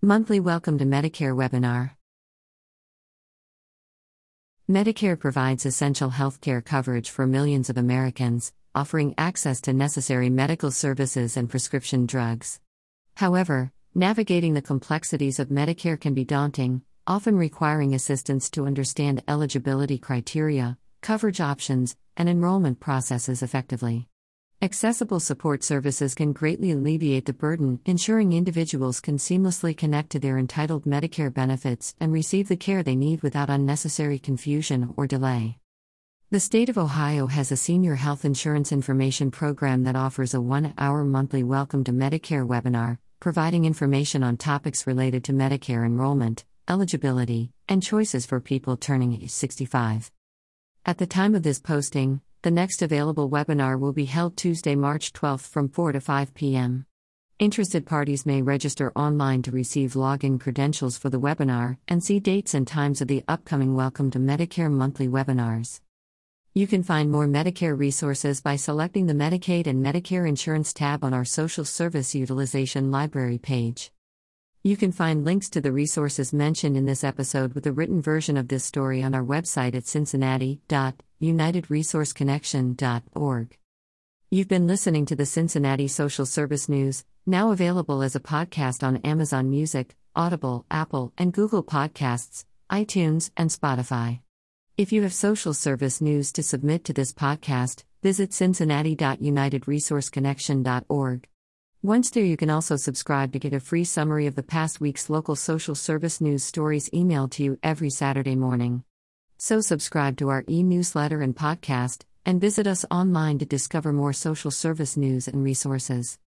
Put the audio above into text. Monthly Welcome to Medicare webinar. Medicare provides essential healthcare coverage for millions of Americans, offering access to necessary medical services and prescription drugs. However, navigating the complexities of Medicare can be daunting, often requiring assistance to understand eligibility criteria, coverage options, and enrollment processes effectively. Accessible support services can greatly alleviate the burden, ensuring individuals can seamlessly connect to their entitled Medicare benefits and receive the care they need without unnecessary confusion or delay. The state of Ohio has a senior health insurance information program that offers a 1-hour monthly Welcome to Medicare webinar, providing information on topics related to Medicare enrollment, eligibility, and choices for people turning age 65. At the time of this posting, the next available webinar will be held Tuesday, March 12th from 4 to 5 p.m. Interested parties may register online to receive login credentials for the webinar and see dates and times of the upcoming Welcome to Medicare monthly webinars. You can find more Medicare resources by selecting the Medicaid and Medicare Insurance tab on our Social Service Utilization Library page. You can find links to the resources mentioned in this episode with a written version of this story on our website at cincinnati.unitedresourceconnection.org. You've been listening to the Cincinnati Social Service News, now available as a podcast on Amazon Music, Audible, Apple, and Google Podcasts, iTunes, and Spotify. If you have social service news to submit to this podcast, visit cincinnati.unitedresourceconnection.org. Once there, you can also subscribe to get a free summary of the past week's local social service news stories emailed to you every Saturday morning. So subscribe to our e-newsletter and podcast, and visit us online to discover more social service news and resources.